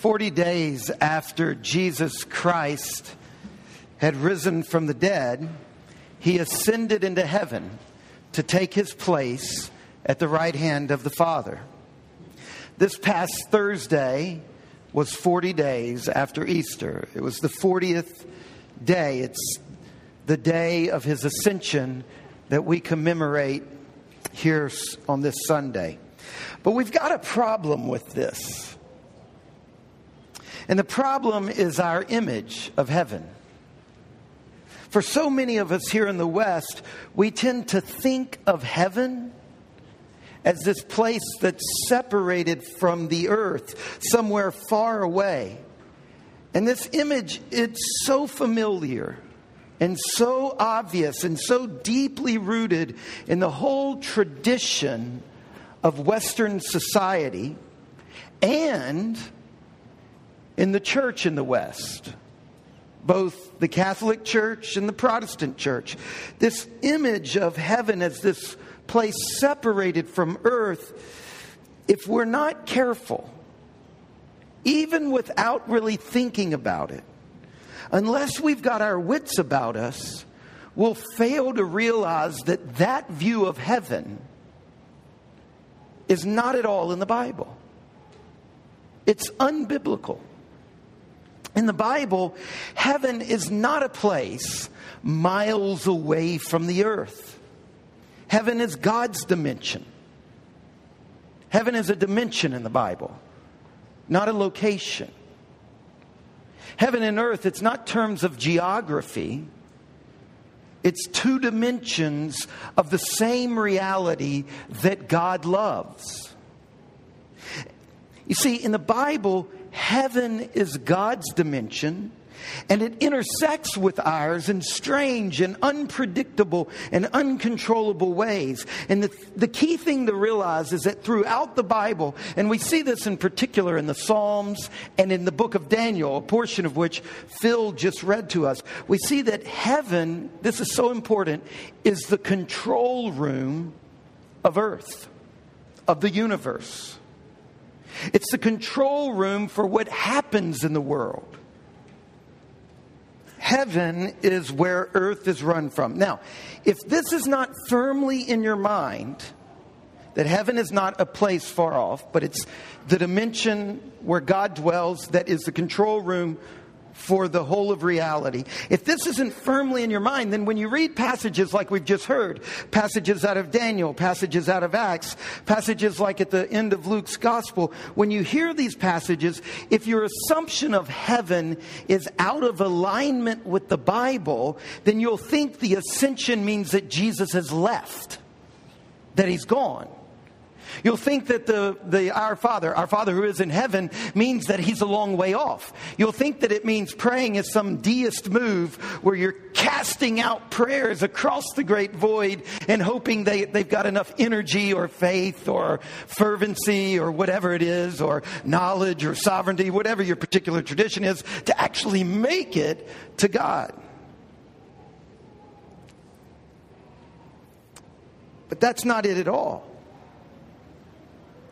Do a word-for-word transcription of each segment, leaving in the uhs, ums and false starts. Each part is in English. Forty days after Jesus Christ had risen from the dead, he ascended into heaven to take his place at the right hand of the Father. This past Thursday was forty days after Easter. It was the fortieth day. It's the day of his ascension that we commemorate here on this Sunday. But we've got a problem with this. And the problem is our image of heaven. For so many of us here in the West, we tend to think of heaven as this place that's separated from the earth, somewhere far away. And this image, it's so familiar and so obvious and so deeply rooted in the whole tradition of Western society and in the church in the West, both the Catholic Church and the Protestant Church. This image of heaven as this place separated from earth, if we're not careful, even without really thinking about it, unless we've got our wits about us, we'll fail to realize that that view of heaven is not at all in the Bible. It's unbiblical. In the Bible, heaven is not a place miles away from the earth. Heaven is God's dimension. Heaven is a dimension in the Bible, not a location. Heaven and earth, it's not terms of geography. It's two dimensions of the same reality that God loves. You see, in the Bible, heaven is God's dimension, and it intersects with ours in strange and unpredictable and uncontrollable ways. And the, the key thing to realize is that throughout the Bible, and we see this in particular in the Psalms and in the book of Daniel, a portion of which Phil just read to us, we see that heaven, this is so important, is the control room of earth, of the universe. It's the control room for what happens in the world. Heaven is where earth is run from. Now, if this is not firmly in your mind, that heaven is not a place far off, but it's the dimension where God dwells that is the control room for the whole of reality. If this isn't firmly in your mind, then when you read passages like we've just heard, passages out of Daniel, passages out of Acts, passages like at the end of Luke's gospel, when you hear these passages, if your assumption of heaven is out of alignment with the Bible, then you'll think the ascension means that Jesus has left, that he's gone. You'll think that the, the Our Father, Our Father who is in heaven, means that he's a long way off. You'll think that it means praying is some deist move where you're casting out prayers across the great void and hoping they, they've got enough energy or faith or fervency or whatever it is, or knowledge or sovereignty, whatever your particular tradition is, to actually make it to God. But that's not it at all.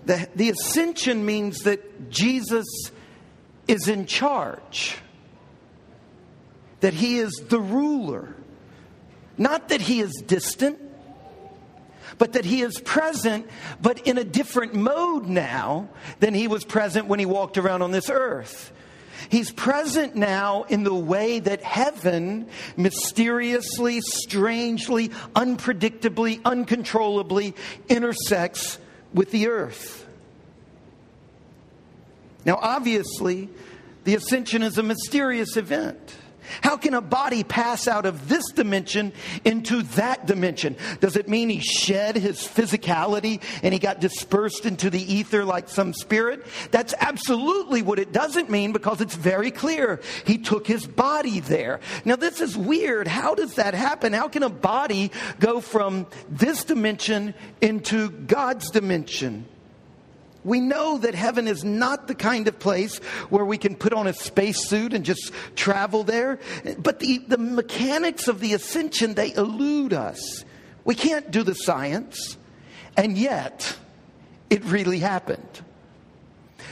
The, the ascension means that Jesus is in charge, that he is the ruler. Not that he is distant, but that he is present, but in a different mode now than he was present when he walked around on this earth. He's present now in the way that heaven mysteriously, strangely, unpredictably, uncontrollably intersects with the earth. Now, obviously, the ascension is a mysterious event. How can a body pass out of this dimension into that dimension? Does it mean he shed his physicality and he got dispersed into the ether like some spirit? That's absolutely what it doesn't mean, because it's very clear. He took his body there. Now, this is weird. How does that happen? How can a body go from this dimension into God's dimension? We know that heaven is not the kind of place where we can put on a spacesuit and just travel there. But the, the mechanics of the ascension, they elude us. We can't do the science. And yet, it really happened.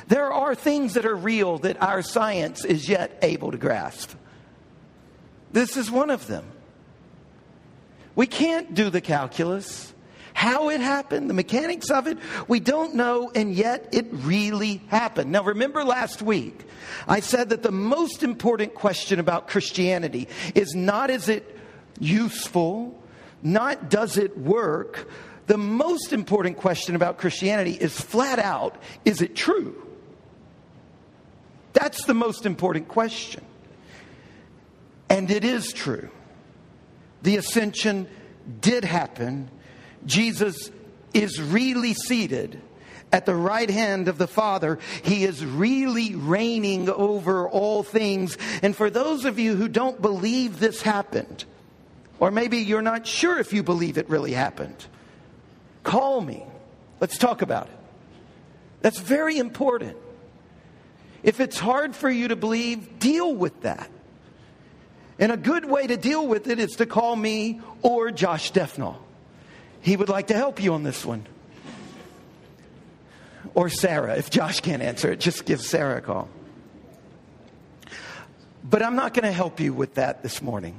There are things that are real that our science is yet able to grasp. This is one of them. We can't do the calculus. How it happened, the mechanics of it, we don't know, and yet it really happened. Now, remember last week, I said that the most important question about Christianity is not is it useful, not does it work. The most important question about Christianity is flat out, is it true? That's the most important question. And it is true. The ascension did happen. Jesus is really seated at the right hand of the Father. He is really reigning over all things. And for those of you who don't believe this happened, or maybe you're not sure if you believe it really happened, call me. Let's talk about it. That's very important. If it's hard for you to believe, deal with that. And a good way to deal with it is to call me or Josh Defnall. He would like to help you on this one. Or Sarah, if Josh can't answer it, just give Sarah a call. But I'm not going to help you with that this morning.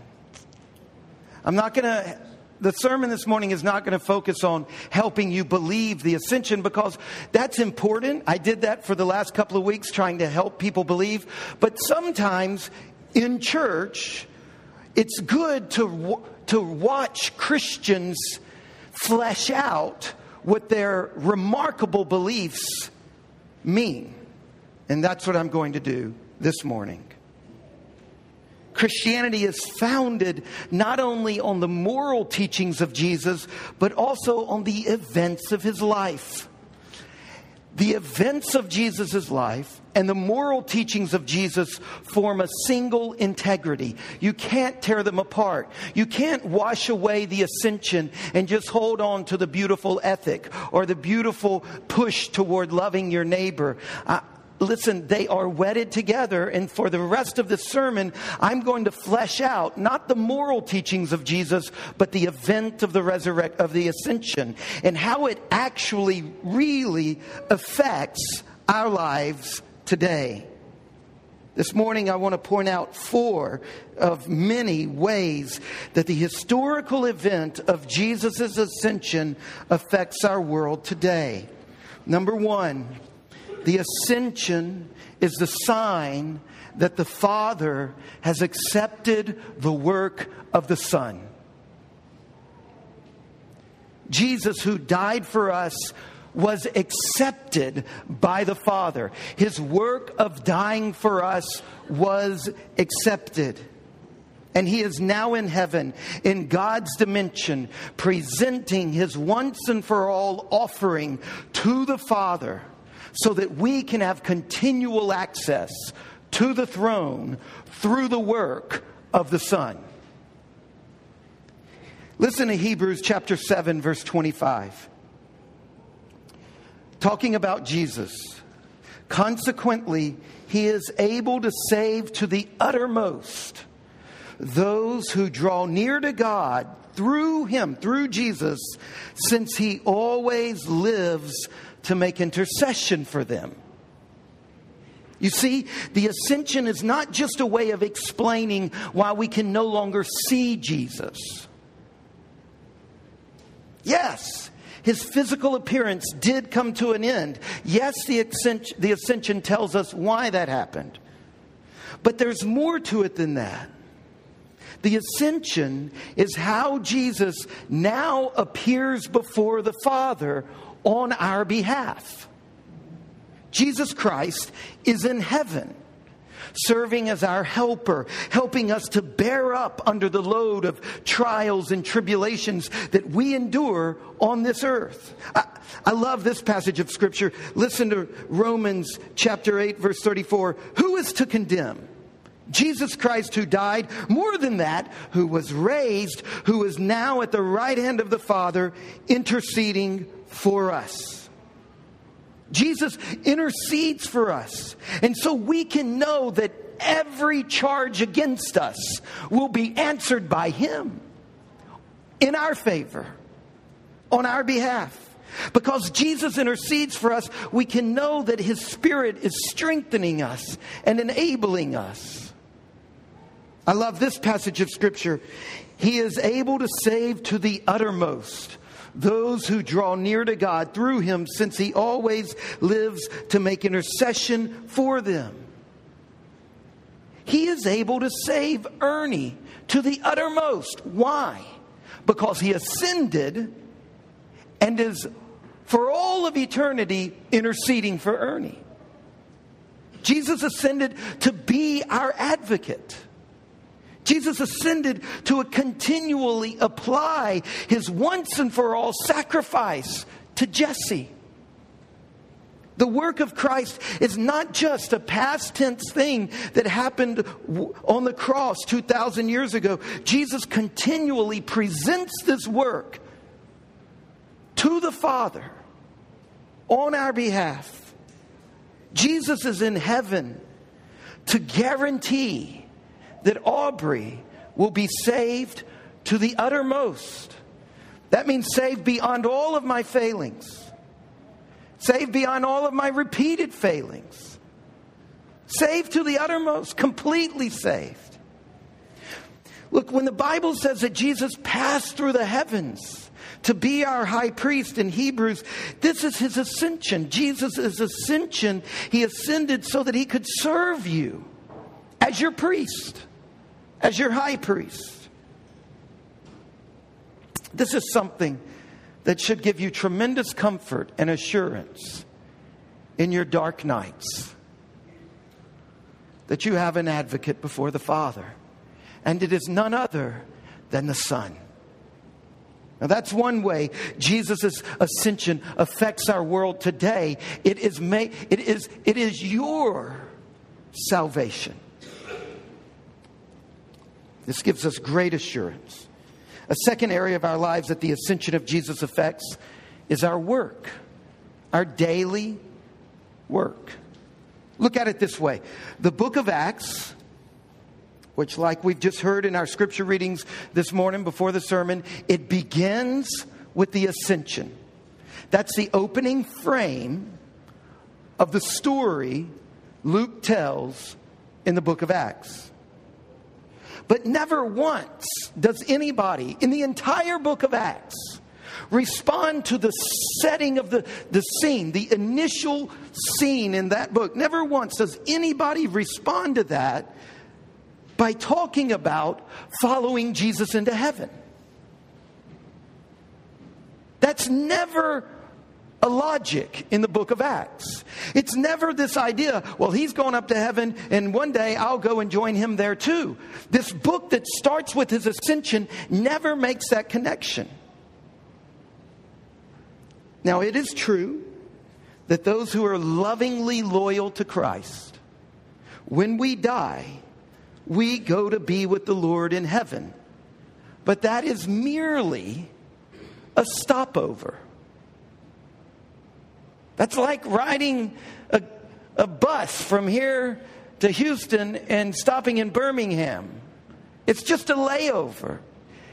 I'm not going to, the sermon this morning is not going to focus on helping you believe the ascension, because that's important. I did that for the last couple of weeks, trying to help people believe. But sometimes in church, it's good to, to watch Christians flesh out what their remarkable beliefs mean. And that's what I'm going to do this morning. Christianity is founded not only on the moral teachings of Jesus, but also on the events of his life. The events of Jesus' life and the moral teachings of Jesus form a single integrity. You can't tear them apart. You can't wash away the ascension and just hold on to the beautiful ethic or the beautiful push toward loving your neighbor. I, Listen, they are wedded together, and for the rest of the sermon, I'm going to flesh out not the moral teachings of Jesus, but the event of the resurrect of the ascension and how it actually really affects our lives today. This morning, I want to point out four of many ways that the historical event of Jesus' ascension affects our world today. Number one, the ascension is the sign that the Father has accepted the work of the Son. Jesus, who died for us, was accepted by the Father. His work of dying for us was accepted. And he is now in heaven, in God's dimension, presenting his once and for all offering to the Father, so that we can have continual access to the throne through the work of the Son. Listen to Hebrews chapter seven, verse twenty-five. Talking about Jesus. Consequently, he is able to save to the uttermost those who draw near to God through him, through Jesus, since he always lives to make intercession for them. You see, the ascension is not just a way of explaining why we can no longer see Jesus. Yes, his physical appearance did come to an end. Yes, the ascension, the ascension tells us why that happened. But there's more to it than that. The ascension is how Jesus now appears before the Father on our behalf. Jesus Christ is in heaven, serving as our helper, helping us to bear up under the load of trials and tribulations that we endure on this earth. I, I love this passage of Scripture. Listen to Romans chapter eight, verse thirty-four. Who is to condemn? Jesus Christ, who died, more than that, who was raised, who is now at the right hand of the Father, interceding for us. Jesus intercedes for us. And so we can know that every charge against us will be answered by him in our favor, on our behalf. Because Jesus intercedes for us, we can know that His Spirit is strengthening us and enabling us. I love this passage of Scripture. He is able to save to the uttermost those who draw near to God through Him, since He always lives to make intercession for them. He is able to save Ernie to the uttermost. Why? Because He ascended and is for all of eternity interceding for Ernie. Jesus ascended to be our advocate. Jesus ascended to continually apply His once and for all sacrifice to Jesse. The work of Christ is not just a past tense thing that happened on the cross two thousand years ago. Jesus continually presents this work to the Father on our behalf. Jesus is in heaven to guarantee that Aubrey will be saved to the uttermost. That means saved beyond all of my failings. Saved beyond all of my repeated failings. Saved to the uttermost. Completely saved. Look, when the Bible says that Jesus passed through the heavens to be our high priest in Hebrews, this is His ascension. Jesus' ascension. He ascended so that He could serve you as your priest, as your high priest. This is something that should give you tremendous comfort and assurance in your dark nights. That you have an advocate before the Father. And it is none other than the Son. Now that's one way Jesus' ascension affects our world today. It is, may, it is, it is your salvation. This gives us great assurance. A second area of our lives that the ascension of Jesus affects is our work, our daily work. Look at it this way. The book of Acts, which like we've just heard in our scripture readings this morning before the sermon, it begins with the ascension. That's the opening frame of the story Luke tells in the book of Acts. But never once does anybody in the entire book of Acts respond to the setting of the, the scene, the initial scene in that book. Never once does anybody respond to that by talking about following Jesus into heaven. That's never a logic in the book of Acts. It's never this idea, well, he's going up to heaven and one day I'll go and join him there too. This book that starts with his ascension never makes that connection. Now, it is true that those who are lovingly loyal to Christ, when we die, we go to be with the Lord in heaven. But that is merely a stopover. That's like riding a, a bus from here to Houston and stopping in Birmingham. It's just a layover.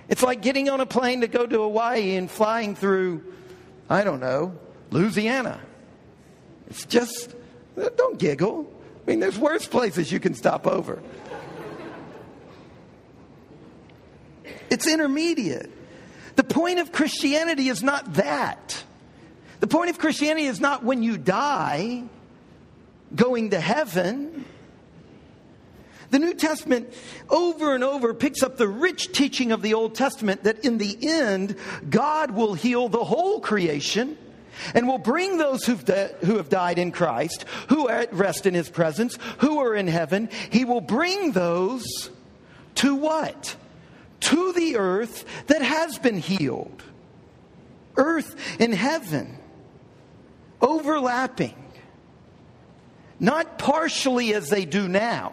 It's like getting on a plane to go to Hawaii and flying through, I don't know, Louisiana. It's just, don't giggle. I mean, there's worse places you can stop over. It's intermediate. The point of Christianity is not that. The point of Christianity is not when you die, going to heaven. The New Testament over and over picks up the rich teaching of the Old Testament that in the end, God will heal the whole creation and will bring those who've di- who have died in Christ, who are at rest in His presence, who are in heaven. He will bring those to what? To the earth that has been healed. Earth and heaven. Overlapping, not partially as they do now,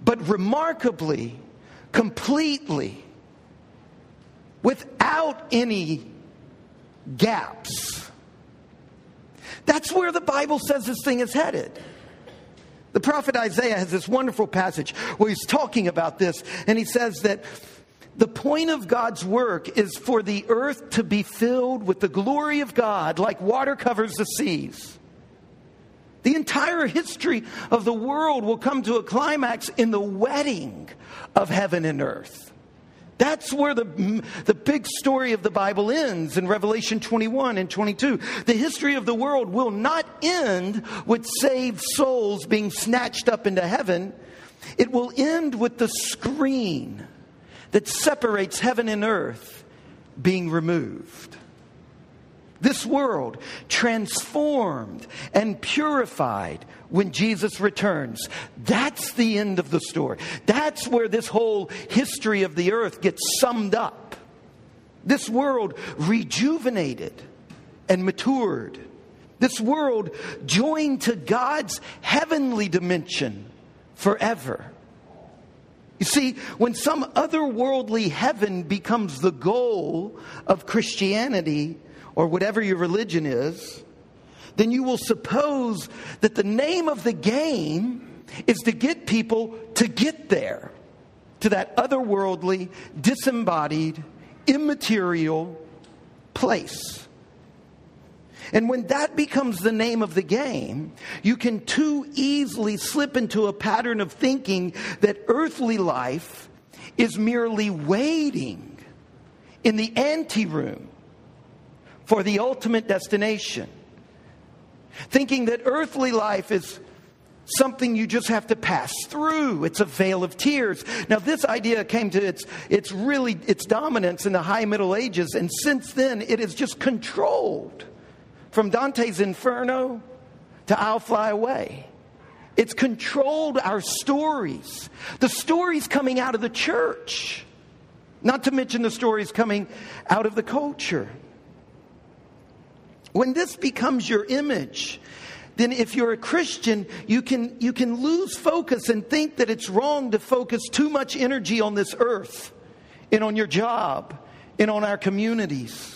but remarkably, completely, without any gaps. That's where the Bible says this thing is headed. The prophet Isaiah has this wonderful passage where he's talking about this, and he says that The point of God's work is for the earth to be filled with the glory of God, like water covers the seas. The entire history of the world will come to a climax in the wedding of heaven and earth. That's where the, the big story of the Bible ends in Revelation twenty-one and twenty-two. The history of the world will not end with saved souls being snatched up into heaven. It will end with the screen that separates heaven and earth being removed. This world transformed and purified when Jesus returns. That's the end of the story. That's where this whole history of the earth gets summed up. This world rejuvenated and matured. This world joined to God's heavenly dimension forever. You see, when some otherworldly heaven becomes the goal of Christianity, or whatever your religion is, then you will suppose that the name of the game is to get people to get there, to that otherworldly, disembodied, immaterial place. And when that becomes the name of the game, you can too easily slip into a pattern of thinking that earthly life is merely waiting in the anteroom for the ultimate destination. Thinking that earthly life is something you just have to pass through. It's a veil of tears. Now this idea came to its, its really its dominance in the high Middle Ages. And since then it is just controlled. From Dante's Inferno to I'll Fly Away. It's controlled our stories. The stories coming out of the church. Not to mention the stories coming out of the culture. When this becomes your image, then if you're a Christian, you can, you can lose focus and think that it's wrong to focus too much energy on this earth and on your job and on our communities.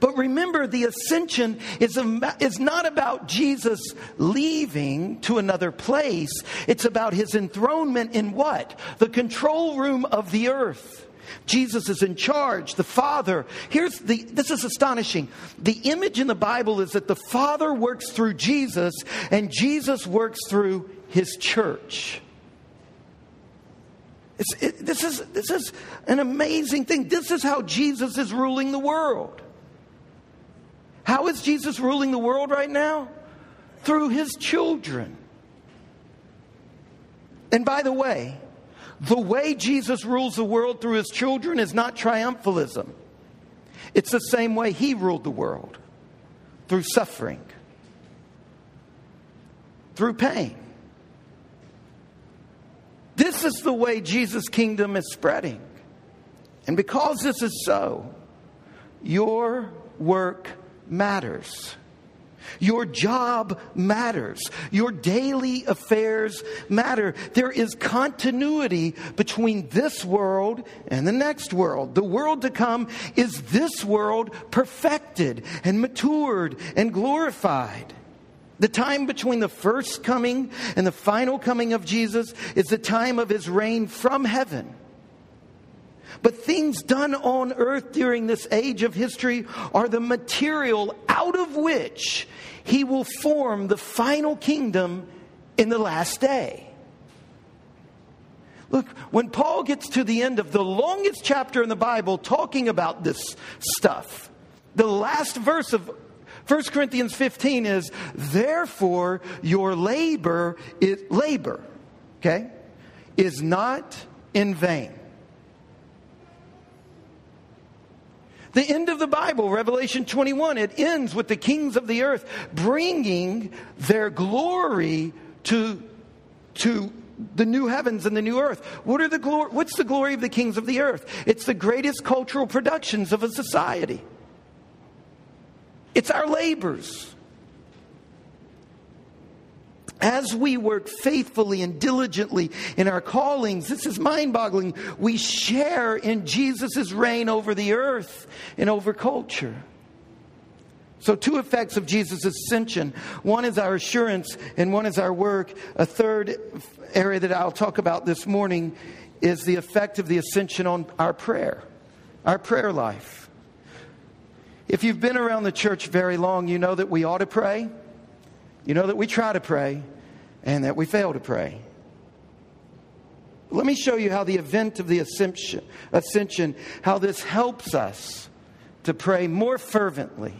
But remember, the ascension is, a, is not about Jesus leaving to another place. It's about his enthronement in what? The control room of the earth. Jesus is in charge, the Father. Here's the, this is astonishing. The image in the Bible is that the Father works through Jesus and Jesus works through his church. It's, it, this is, this is an amazing thing. This is how Jesus is ruling the world. How is Jesus ruling the world right now? Through his children. And by the way, the way Jesus rules the world through his children is not triumphalism. It's the same way he ruled the world. Through suffering. Through pain. This is the way Jesus' kingdom is spreading. And because this is so, your work matters. Your job matters. Your daily affairs matter. There is continuity between this world and the next world. The world to come is this world perfected and matured and glorified. The time between the first coming and the final coming of Jesus is the time of his reign from heaven. But things done on earth during this age of history are the material out of which he will form the final kingdom in the last day. Look, when Paul gets to the end of the longest chapter in the Bible talking about this stuff, the last verse of First Corinthians fifteen is, therefore your labor is labor, okay, is not in vain. The end of the Bible, Revelation twenty-one, it ends with the kings of the earth bringing their glory to, to the new heavens and the new earth. What are the glory, what's the glory of the kings of the earth? It's the greatest cultural productions of a society. It's our labors. As we work faithfully and diligently in our callings, this is mind-boggling, we share in Jesus' reign over the earth and over culture. So two effects of Jesus' ascension. One is our assurance and one is our work. A third area that I'll talk about this morning is the effect of the ascension on our prayer, our prayer life. If you've been around the church very long, you know that we ought to pray. You know that we try to pray and that we fail to pray. Let me show you how the event of the ascension, ascension, how this helps us to pray more fervently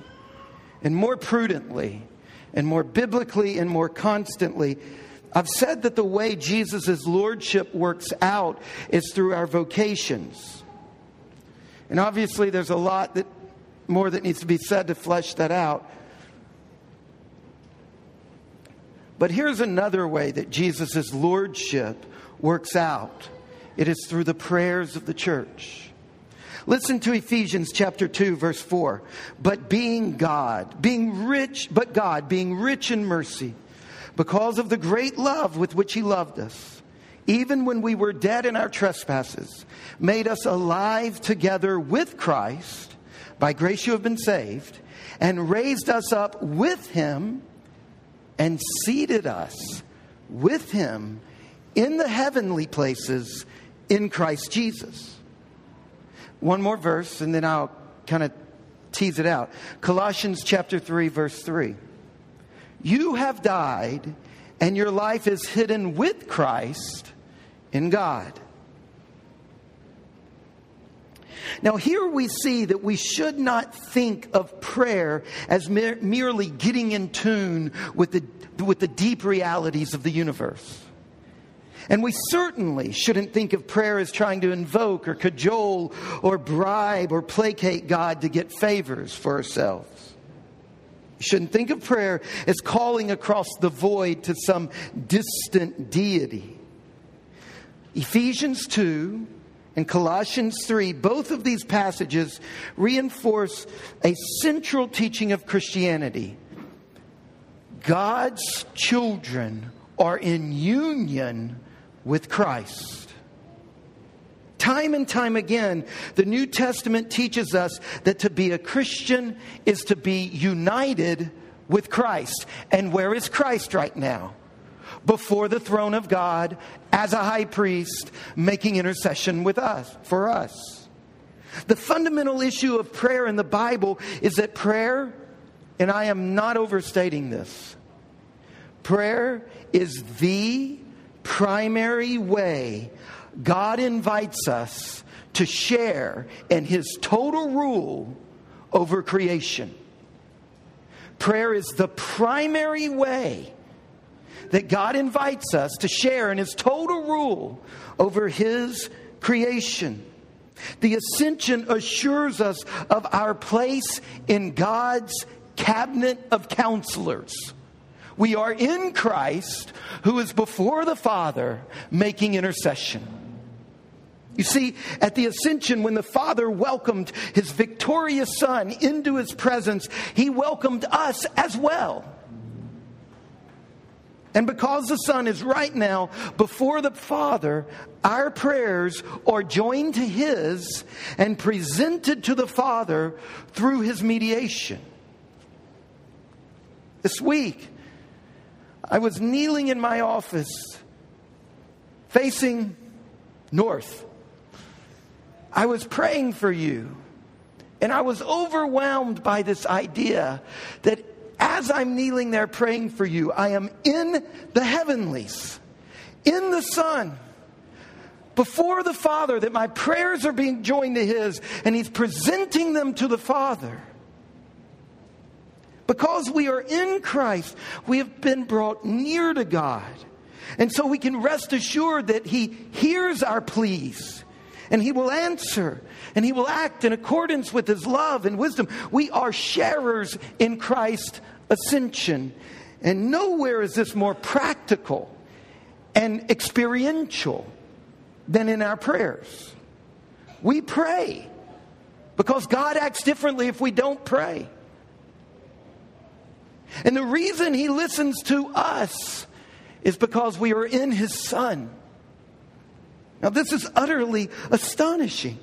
and more prudently and more biblically and more constantly. I've said that the way Jesus' lordship works out is through our vocations. And obviously there's a lot that more that needs to be said to flesh that out. But here's another way that Jesus' lordship works out. It is through the prayers of the church. Listen to Ephesians chapter two, verse four. But being God, being rich, but God, being rich in mercy, because of the great love with which He loved us, even when we were dead in our trespasses, made us alive together with Christ, by grace you have been saved, and raised us up with Him, and seated us with Him in the heavenly places in Christ Jesus. One more verse and then I'll kind of tease it out. Colossians chapter three, verse three. You have died and your life is hidden with Christ in God. Now here we see that we should not think of prayer as mer- merely getting in tune with the, with the deep realities of the universe. And we certainly shouldn't think of prayer as trying to invoke or cajole or bribe or placate God to get favors for ourselves. You shouldn't think of prayer as calling across the void to some distant deity. Ephesians two and Colossians three, both of these passages reinforce a central teaching of Christianity. God's children are in union with Christ. Time and time again, the New Testament teaches us that to be a Christian is to be united with Christ. And where is Christ right now? Before the throne of God, as a high priest, making intercession with us, for us. The fundamental issue of prayer in the Bible is that prayer, and I am not overstating this, prayer is the primary way God invites us to share in His total rule over creation. Prayer is the primary way that God invites us to share in His total rule over His creation. The ascension assures us of our place in God's cabinet of counselors. We are in Christ, who is before the Father, making intercession. You see, at the ascension, when the Father welcomed His victorious Son into His presence, He welcomed us as well. And because the Son is right now before the Father, our prayers are joined to His and presented to the Father through His mediation. This week, I was kneeling in my office, facing north. I was praying for you, and I was overwhelmed by this idea that as I'm kneeling there praying for you, I am in the heavenlies, in the Son, before the Father, that my prayers are being joined to His, and He's presenting them to the Father. Because we are in Christ, we have been brought near to God. And so we can rest assured that He hears our pleas. And He will answer. And He will act in accordance with His love and wisdom. We are sharers in Christ's ascension. And nowhere is this more practical and experiential than in our prayers. We pray because God acts differently if we don't pray. And the reason He listens to us is because we are in His Son. Now, this is utterly astonishing.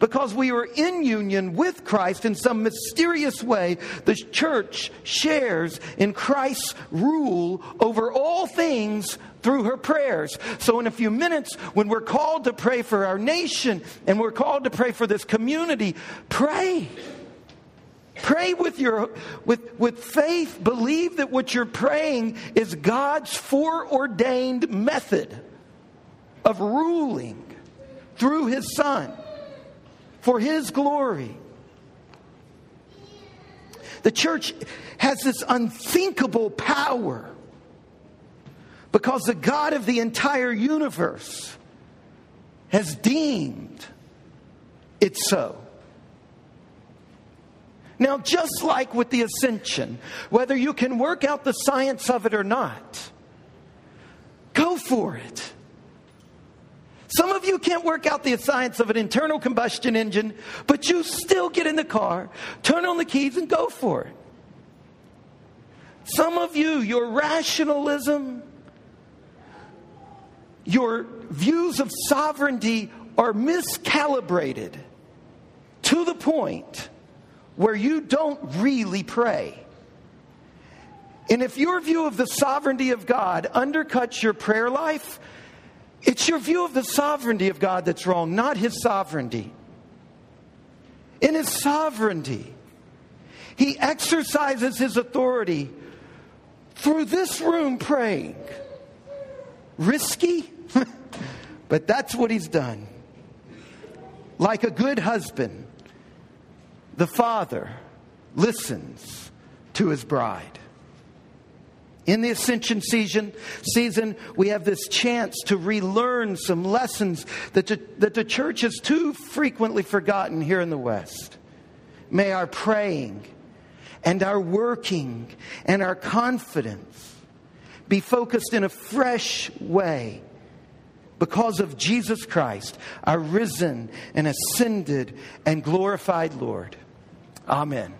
because we are in union with Christ in some mysterious way. The church shares in Christ's rule over all things through her prayers. So in a few minutes, when we're called to pray for our nation and we're called to pray for this community, pray. Pray with your with with faith. Believe that what you're praying is God's foreordained method of ruling through His Son for His glory. The church has this unthinkable power because the God of the entire universe has deemed it so. Now, just like with the ascension, whether you can work out the science of it or not, go for it. Some of you can't work out the science of an internal combustion engine, but you still get in the car, turn on the keys, and go for it. Some of you, your rationalism, your views of sovereignty are miscalibrated to the point where you don't really pray. And if your view of the sovereignty of God undercuts your prayer life, it's your view of the sovereignty of God that's wrong, not His sovereignty. In His sovereignty, He exercises His authority through this room praying. Risky, but that's what He's done. Like a good husband, the Father listens to His bride. In the Ascension season, season, we have this chance to relearn some lessons that the, that the church has too frequently forgotten here in the West. May our praying and our working and our confidence be focused in a fresh way because of Jesus Christ, our risen and ascended and glorified Lord. Amen.